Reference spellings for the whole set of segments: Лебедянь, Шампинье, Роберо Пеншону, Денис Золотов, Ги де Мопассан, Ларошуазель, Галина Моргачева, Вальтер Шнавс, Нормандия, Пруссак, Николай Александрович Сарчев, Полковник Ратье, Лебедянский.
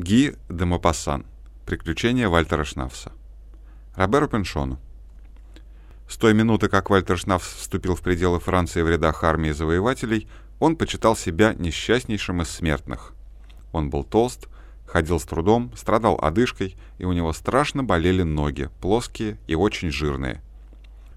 Ги де Мопассан. Приключения Вальтера Шнавса. Роберо Пеншону. С той минуты, как Вальтер Шнавс вступил в пределы Франции в рядах армии завоевателей, он почитал себя несчастнейшим из смертных. Он был толст, ходил с трудом, страдал одышкой, и у него страшно болели ноги, плоские и очень жирные.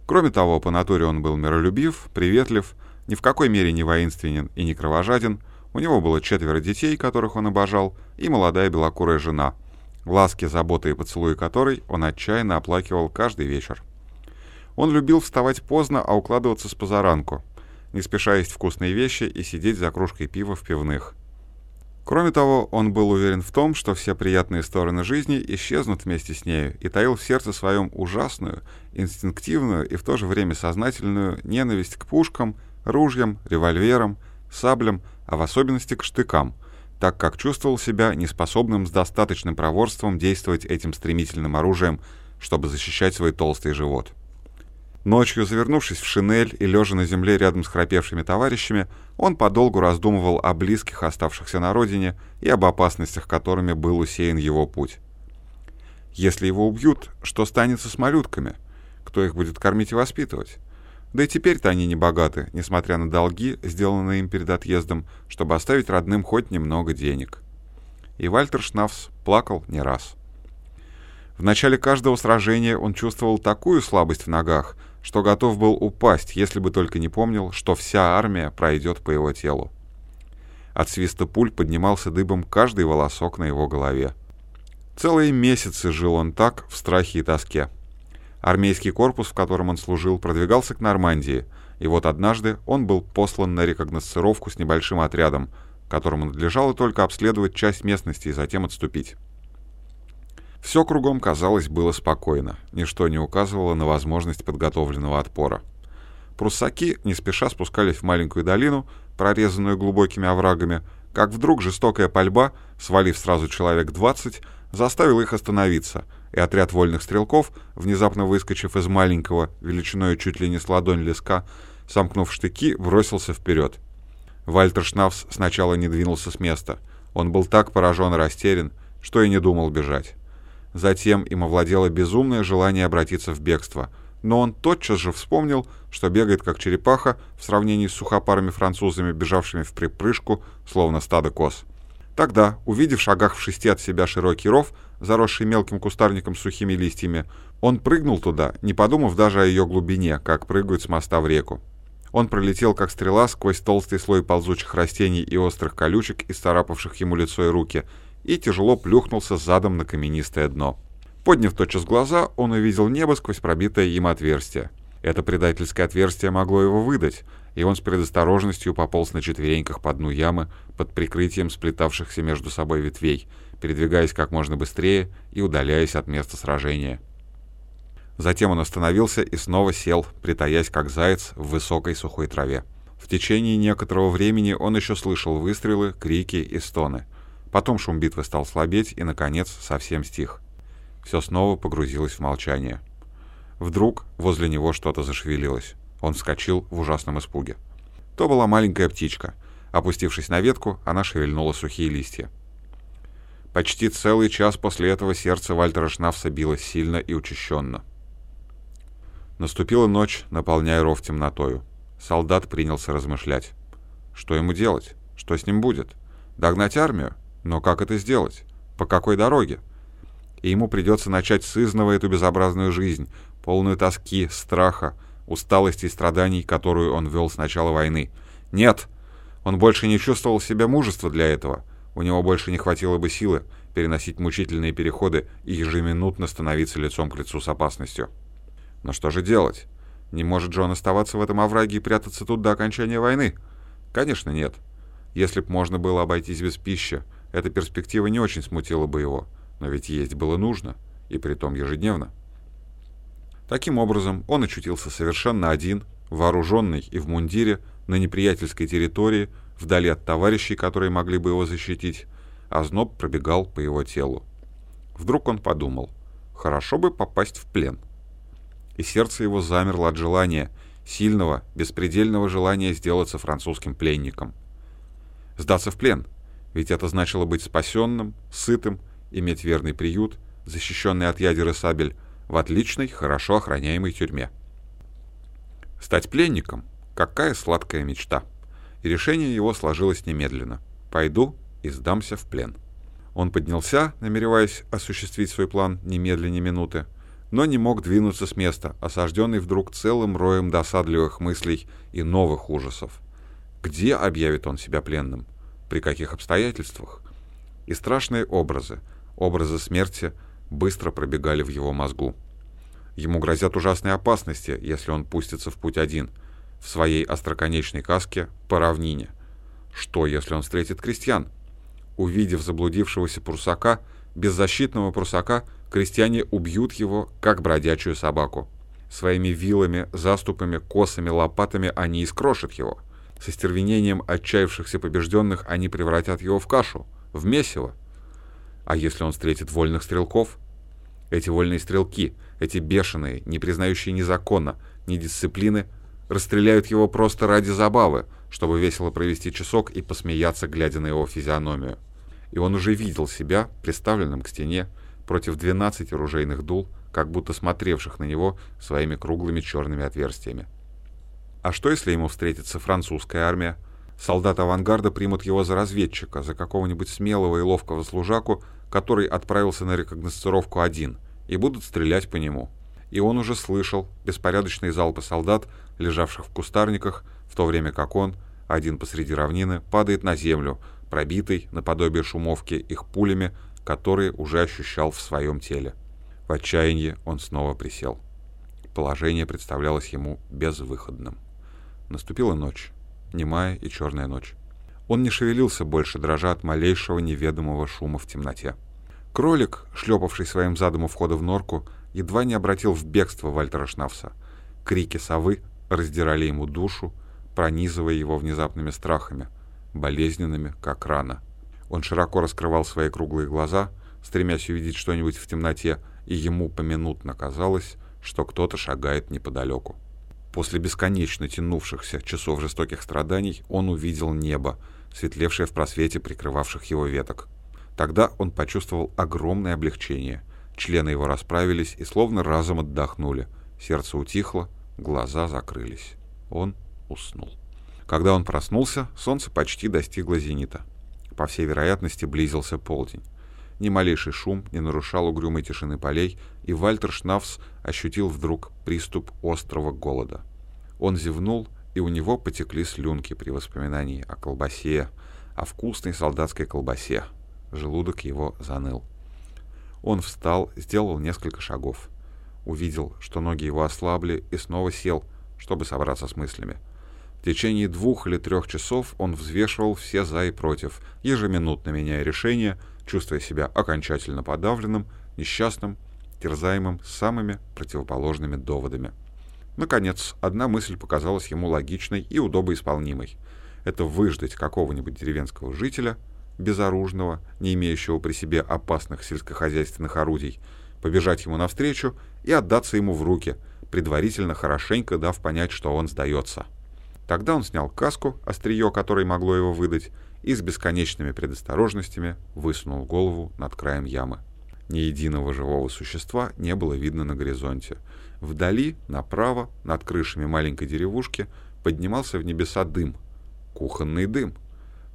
Кроме того, по натуре он был миролюбив, приветлив, ни в какой мере не воинственен и не кровожаден. У него было 4 детей, которых он обожал, и молодая белокурая жена, ласки, заботы и поцелуи которой он отчаянно оплакивал каждый вечер. Он любил вставать поздно, а укладываться с позаранку, не спеша есть вкусные вещи и сидеть за кружкой пива в пивных. Кроме того, он был уверен в том, что все приятные стороны жизни исчезнут вместе с нею, и таил в сердце своем ужасную, инстинктивную и в то же время сознательную ненависть к пушкам, ружьям, револьверам, саблям, а в особенности к штыкам, так как чувствовал себя неспособным с достаточным проворством действовать этим стремительным оружием, чтобы защищать свой толстый живот. Ночью, завернувшись в шинель и лежа на земле рядом с храпевшими товарищами, он подолгу раздумывал о близких, оставшихся на родине, и об опасностях, которыми был усеян его путь. Если его убьют, что станется с малютками? Кто их будет кормить и воспитывать? Да и теперь-то они не богаты, несмотря на долги, сделанные им перед отъездом, чтобы оставить родным хоть немного денег. И Вальтер Шнавс плакал не раз. В начале каждого сражения он чувствовал такую слабость в ногах, что готов был упасть, если бы только не помнил, что вся армия пройдет по его телу. От свиста пуль поднимался дыбом каждый волосок на его голове. Целые месяцы жил он так, в страхе и тоске. Армейский корпус, в котором он служил, продвигался к Нормандии, и вот однажды он был послан на рекогносцировку с небольшим отрядом, которому надлежало только обследовать часть местности и затем отступить. Все кругом, казалось, было спокойно, ничто не указывало на возможность подготовленного отпора. Пруссаки не спеша спускались в маленькую долину, прорезанную глубокими оврагами, как вдруг жестокая пальба, свалив сразу человек 20, заставила их остановиться, и отряд вольных стрелков, внезапно выскочив из маленького, величиной чуть ли не с ладонь леска, сомкнув штыки, бросился вперед. Вальтер Шнавс сначала не двинулся с места, он был так поражен и растерян, что и не думал бежать. Затем им овладело безумное желание обратиться в бегство, но он тотчас же вспомнил, что бегает как черепаха в сравнении с сухопарыми французами, бежавшими в припрыжку, словно стадо коз. Тогда, увидев в шагах в 6 от себя широкий ров, заросший мелким кустарником с сухими листьями, он прыгнул туда, не подумав даже о ее глубине, как прыгают с моста в реку. Он пролетел как стрела сквозь толстый слой ползучих растений и острых колючек, исцарапавших ему лицо и руки, и тяжело плюхнулся задом на каменистое дно. Подняв тотчас глаза, он увидел небо сквозь пробитое им отверстие. Это предательское отверстие могло его выдать, и он с предосторожностью пополз на четвереньках по дну ямы под прикрытием сплетавшихся между собой ветвей, передвигаясь как можно быстрее и удаляясь от места сражения. Затем он остановился и снова сел, притаясь как заяц в высокой сухой траве. В течение некоторого времени он еще слышал выстрелы, крики и стоны. Потом шум битвы стал слабеть и, наконец, совсем стих. Все снова погрузилось в молчание. Вдруг возле него что-то зашевелилось. Он вскочил в ужасном испуге. То была маленькая птичка. Опустившись на ветку, она шевельнула сухие листья. Почти целый час после этого сердце Вальтера Шнавса билось сильно и учащенно. Наступила ночь, наполняя ров темнотою. Солдат принялся размышлять. Что ему делать? Что с ним будет? Догнать армию? Но как это сделать? По какой дороге? И ему придется начать с изного эту безобразную жизнь, полную тоски, страха, усталости и страданий, которую он вел с начала войны. Нет! Он больше не чувствовал в себе мужества для этого. У него больше не хватило бы силы переносить мучительные переходы и ежеминутно становиться лицом к лицу с опасностью. Но что же делать? Не может же он оставаться в этом овраге и прятаться тут до окончания войны? Конечно, нет. Если б можно было обойтись без пищи, эта перспектива не очень смутила бы его, но ведь есть было нужно, и притом ежедневно. Таким образом, он очутился совершенно один, вооруженный и в мундире, на неприятельской территории, вдали от товарищей, которые могли бы его защитить, а зноб пробегал по его телу. Вдруг он подумал, хорошо бы попасть в плен. И сердце его замерло от желания, сильного, беспредельного желания сделаться французским пленником. Сдаться в плен. ведь это значило быть спасенным, сытым, иметь верный приют, защищенный от ядер и сабель, в отличной, хорошо охраняемой тюрьме. Стать пленником – какая сладкая мечта! И решение его сложилось немедленно. Пойду и сдамся в плен. Он поднялся, намереваясь осуществить свой план немедленно минуты, но не мог двинуться с места, осажденный вдруг целым роем досадливых мыслей и новых ужасов. Где объявит он себя пленным? При каких обстоятельствах? И страшные образы, образы смерти, быстро пробегали в его мозгу. Ему грозят ужасные опасности, если он пустится в путь один, в своей остроконечной каске по равнине. Что, если он встретит крестьян? Увидев заблудившегося пруссака, беззащитного пруссака, крестьяне убьют его, как бродячую собаку. Своими вилами, заступами, косами, лопатами они искрошат его. С остервенением отчаявшихся побежденных они превратят его в кашу, в месиво. А если он встретит вольных стрелков? Эти вольные стрелки, эти бешеные, не признающие ни закона, ни дисциплины, расстреляют его просто ради забавы, чтобы весело провести часок и посмеяться, глядя на его физиономию. И он уже видел себя, приставленным к стене, против 12 ружейных дул, как будто смотревших на него своими круглыми черными отверстиями. А что, если ему встретится французская армия? Солдаты авангарда примут его за разведчика, за какого-нибудь смелого и ловкого служаку, который отправился на рекогносцировку один, и будут стрелять по нему. И он уже слышал беспорядочные залпы солдат, лежавших в кустарниках, в то время как он, один посреди равнины, падает на землю, пробитый, наподобие шумовки, их пулями, которые уже ощущал в своем теле. В отчаянии он снова присел. Положение представлялось ему безвыходным. Наступила ночь, немая и черная ночь. Он не шевелился больше, дрожа от малейшего неведомого шума в темноте. Кролик, шлепавший своим задом у входа в норку, едва не обратил в бегство Вальтера Шнавса. Крики совы раздирали ему душу, пронизывая его внезапными страхами, болезненными, как рана. Он широко раскрывал свои круглые глаза, стремясь увидеть что-нибудь в темноте, и ему поминутно казалось, что кто-то шагает неподалеку. После бесконечно тянувшихся часов жестоких страданий он увидел небо, светлевшее в просвете прикрывавших его веток. Тогда он почувствовал огромное облегчение. Члены его расправились и словно разом отдохнули. Сердце утихло, глаза закрылись. Он уснул. Когда он проснулся, солнце почти достигло зенита. По всей вероятности, близился полдень. Ни малейший шум не нарушал угрюмой тишины полей, и Вальтер Шнавс ощутил вдруг приступ острого голода. Он зевнул, и у него потекли слюнки при воспоминании о колбасе, о вкусной солдатской колбасе. Желудок его заныл. Он встал, сделал несколько шагов. Увидел, что ноги его ослабли, и снова сел, чтобы собраться с мыслями. В течение 2 или 3 часов он взвешивал все «за» и «против», ежеминутно меняя решение, чувствуя себя окончательно подавленным, несчастным, терзаемым самыми противоположными доводами. Наконец, одна мысль показалась ему логичной и удобоисполнимой. Это выждать какого-нибудь деревенского жителя, безоружного, не имеющего при себе опасных сельскохозяйственных орудий, побежать ему навстречу и отдаться ему в руки, предварительно хорошенько дав понять, что он сдается. Тогда он снял каску, острие которой могло его выдать, и с бесконечными предосторожностями высунул голову над краем ямы. Ни единого живого существа не было видно на горизонте. Вдали, направо, над крышами маленькой деревушки, поднимался в небеса дым. Кухонный дым.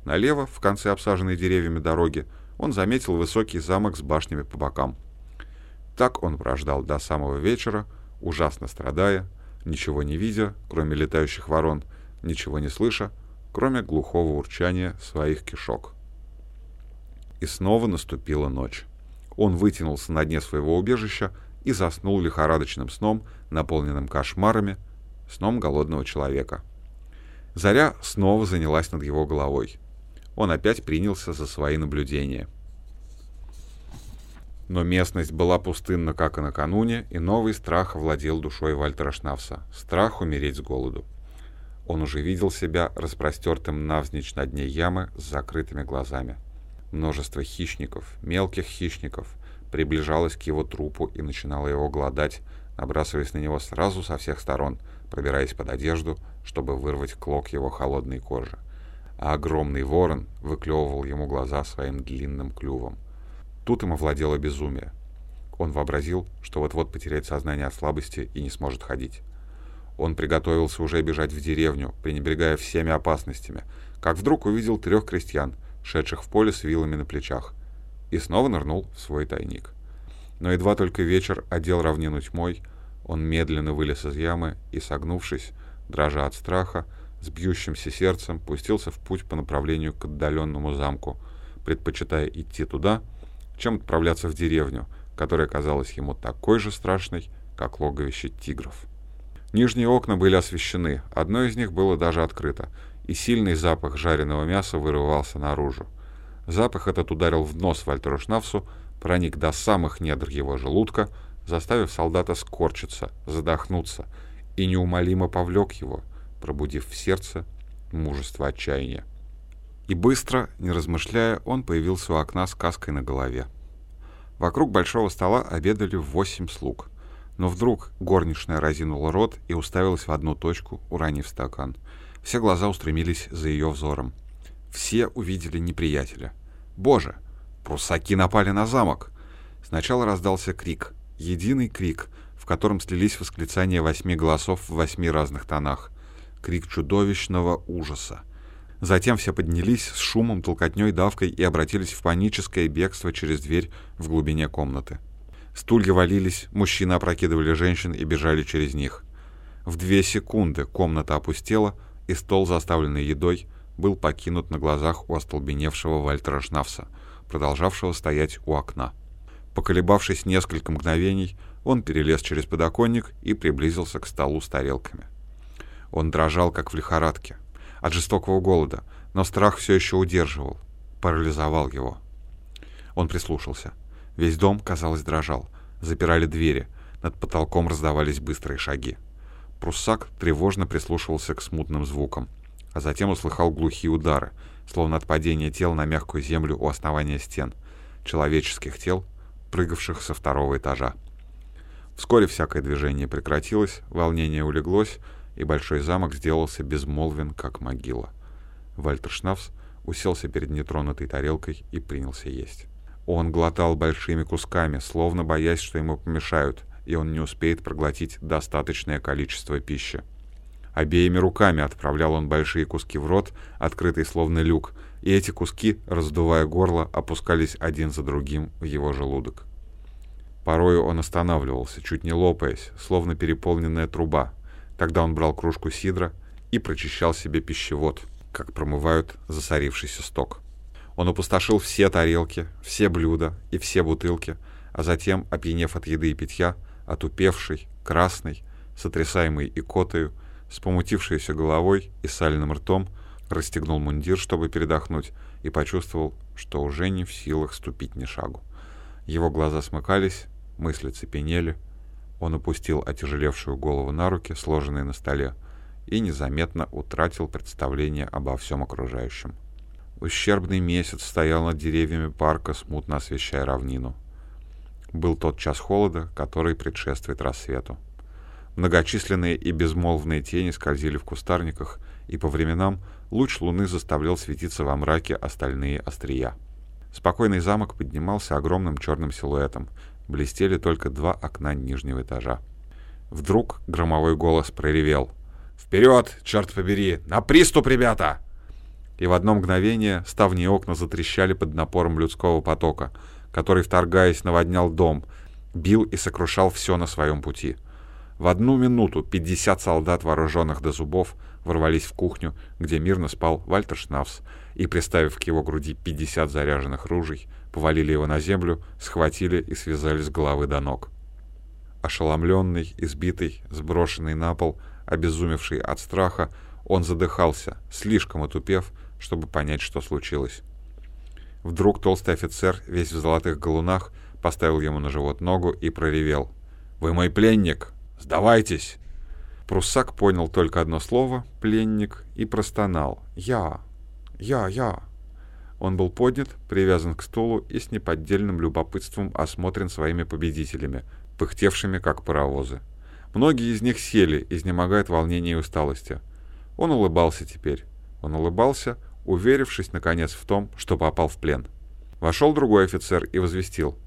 Налево, в конце обсаженной деревьями дороги, он заметил высокий замок с башнями по бокам. Так он прождал до самого вечера, ужасно страдая, ничего не видя, кроме летающих ворон, ничего не слыша, кроме глухого урчания своих кишок. И снова наступила ночь. Он вытянулся на дне своего убежища и заснул лихорадочным сном, наполненным кошмарами, сном голодного человека. Заря снова занялась над его головой. Он опять принялся за свои наблюдения. Но местность была пустынна, как и накануне, и новый страх овладел душой Вальтера Шнавса — страх умереть с голоду. Он уже видел себя распростертым навзничь на дне ямы с закрытыми глазами. Множество хищников, мелких хищников, приближалось к его трупу и начинало его глодать, набрасываясь на него сразу со всех сторон, пробираясь под одежду, чтобы вырвать клок его холодной кожи. а огромный ворон выклевывал ему глаза своим длинным клювом. Тут им овладело безумие. Он вообразил, что вот-вот потеряет сознание от слабости и не сможет ходить. Он приготовился уже бежать в деревню, пренебрегая всеми опасностями, как вдруг увидел 3 крестьян, шедших в поле с вилами на плечах, и снова нырнул в свой тайник. Но едва только вечер одел равнину тьмой, он медленно вылез из ямы и, согнувшись, дрожа от страха, с бьющимся сердцем пустился в путь по направлению к отдаленному замку, предпочитая идти туда, чем отправляться в деревню, которая казалась ему такой же страшной, как логовище тигров. Нижние окна были освещены, одно из них было даже открыто, и сильный запах жареного мяса вырывался наружу. Запах этот ударил в нос Вальтеру Шнавсу, проник до самых недр его желудка, заставив солдата скорчиться, задохнуться, и неумолимо повлек его, пробудив в сердце мужество отчаяния. И быстро, не размышляя, он появился у окна с каской на голове. Вокруг большого стола обедали 8 слуг, но вдруг горничная разинула рот и уставилась в одну точку, уронив стакан. Все глаза устремились за ее взором. Все увидели неприятеля. «Боже! Пруссаки напали на замок!» Сначала раздался крик, единый крик, в котором слились восклицания 8 голосов в 8 разных тонах. Крик чудовищного ужаса. Затем все поднялись с шумом, толкотней, давкой и обратились в паническое бегство через дверь в глубине комнаты. Стулья валились, мужчины опрокидывали женщин и бежали через них. В 2 секунды комната опустела, и стол, заставленный едой, был покинут на глазах у остолбеневшего Вальтера Шнавса, продолжавшего стоять у окна. Поколебавшись несколько мгновений, он перелез через подоконник и приблизился к столу с тарелками. Он дрожал, как в лихорадке, от жестокого голода, но страх все еще удерживал, парализовал его. Он прислушался. Весь дом, казалось, дрожал. Запирали двери, над потолком раздавались быстрые шаги. Пруссак тревожно прислушивался к смутным звукам, а затем услыхал глухие удары, словно от падения тел на мягкую землю у основания стен, человеческих тел, прыгавших со 2 этажа. Вскоре всякое движение прекратилось, волнение улеглось, и большой замок сделался безмолвен, как могила. Вальтер Шнавс уселся перед нетронутой тарелкой и принялся есть. Он глотал большими кусками, словно боясь, что ему помешают, и он не успеет проглотить достаточное количество пищи. Обеими руками отправлял он большие куски в рот, открытый словно люк, и эти куски, раздувая горло, опускались один за другим в его желудок. Порою он останавливался, чуть не лопаясь, словно переполненная труба. Тогда он брал кружку сидра и прочищал себе пищевод, как промывают засорившийся сток. Он опустошил все тарелки, все блюда и все бутылки, а затем, опьянев от еды и питья, отупевший, красный, сотрясаемый икотою, с помутившейся головой и сальным ртом, расстегнул мундир, чтобы передохнуть, и почувствовал, что уже не в силах ступить ни шагу. Его глаза смыкались, мысли цепенели. Он опустил отяжелевшую голову на руки, сложенные на столе, и незаметно утратил представление обо всем окружающем. Ущербный месяц стоял над деревьями парка, смутно освещая равнину. Был тот час холода, который предшествует рассвету. Многочисленные и безмолвные тени скользили в кустарниках, и по временам луч луны заставлял светиться во мраке остальные острия. Спокойный замок поднимался огромным черным силуэтом, блестели только 2 окна нижнего этажа. Вдруг громовой голос проревел: «Вперед, черт побери! На приступ, ребята!» И в одно мгновение ставни и окна затрещали под напором людского потока, который, вторгаясь, наводнял дом, бил и сокрушал все на своем пути. В 1 минуту 50 солдат, вооруженных до зубов, ворвались в кухню, где мирно спал Вальтер Шнавс, и, приставив к его груди 50 заряженных ружей, повалили его на землю, схватили и связали с головы до ног. Ошеломленный, избитый, сброшенный на пол, обезумевший от страха, он задыхался, слишком отупев, чтобы понять, что случилось. Вдруг толстый офицер, весь в золотых галунах, поставил ему на живот ногу и проревел: «Вы мой пленник! Сдавайтесь!» Пруссак понял только одно слово «пленник» и простонал: «Я!» Он был поднят, привязан к стулу и с неподдельным любопытством осмотрен своими победителями, пыхтевшими как паровозы. Многие из них сели, изнемогая от волнения и усталости. Он улыбался теперь. Он улыбался, уверившись, наконец, в том, что попал в плен. Вошел другой офицер и возвестил: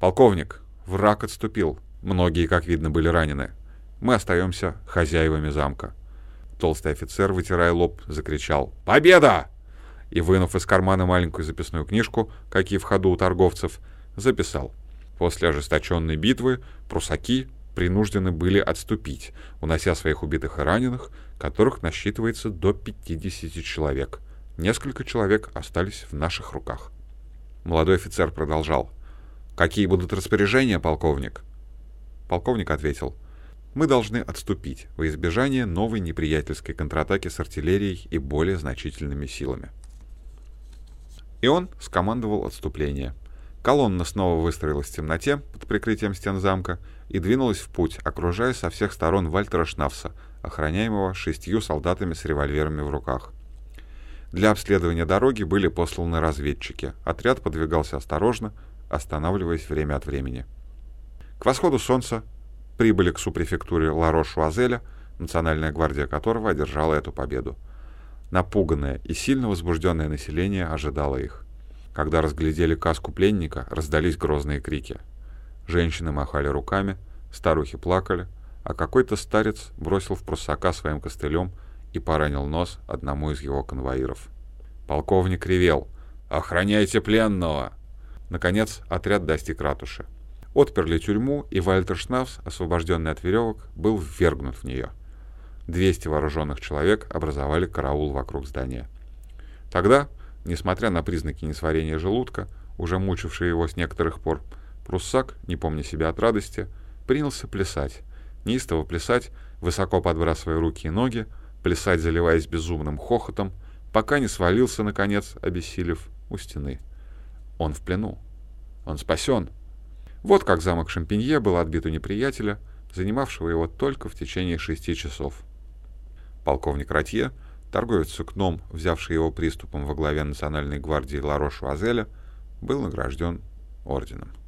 «Полковник, враг отступил. Многие, как видно, были ранены. Мы остаемся хозяевами замка». Толстый офицер, вытирая лоб, закричал: «Победа!» и, вынув из кармана маленькую записную книжку, какие в ходу у торговцев, записал: «После ожесточенной битвы пруссаки принуждены были отступить, унося своих убитых и раненых, которых насчитывается до 50 человек. Несколько человек остались в наших руках». Молодой офицер продолжал: «Какие будут распоряжения, полковник?» Полковник ответил: «Мы должны отступить во избежание новой неприятельской контратаки с артиллерией и более значительными силами». И он скомандовал отступление. Колонна снова выстроилась в темноте под прикрытием стен замка и двинулась в путь, окружая со всех сторон Вальтера Шнавса, охраняемого 6 солдатами с револьверами в руках. Для обследования дороги были посланы разведчики. Отряд подвигался осторожно, останавливаясь время от времени. К восходу солнца прибыли к супрефектуре Ларошуазеля, национальная гвардия которого одержала эту победу. Напуганное и сильно возбужденное население ожидало их. Когда разглядели каску пленника, раздались грозные крики. Женщины махали руками, старухи плакали, а какой-то старец бросил в пруссака своим костылем и поранил нос одному из его конвоиров. Полковник ревел: «Охраняйте пленного!» Наконец отряд достиг ратуши. Отперли тюрьму, и Вальтер Шнавс, освобожденный от веревок, был ввергнут в нее. 200 вооруженных человек образовали караул вокруг здания. Тогда, несмотря на признаки несварения желудка, уже мучившие его с некоторых пор, пруссак, не помня себя от радости, принялся плясать. Неистово плясать, высоко подбрасывая руки и ноги, плясать, заливаясь безумным хохотом, пока не свалился, наконец, обессилев, у стены. Он в плену. Он спасен. Вот как замок Шампинье был отбит у неприятеля, занимавшего его только в течение 6 часов. Полковник Ратье, торговец сукном, взявший его приступом во главе национальной гвардии Ларошуазеля, был награжден орденом.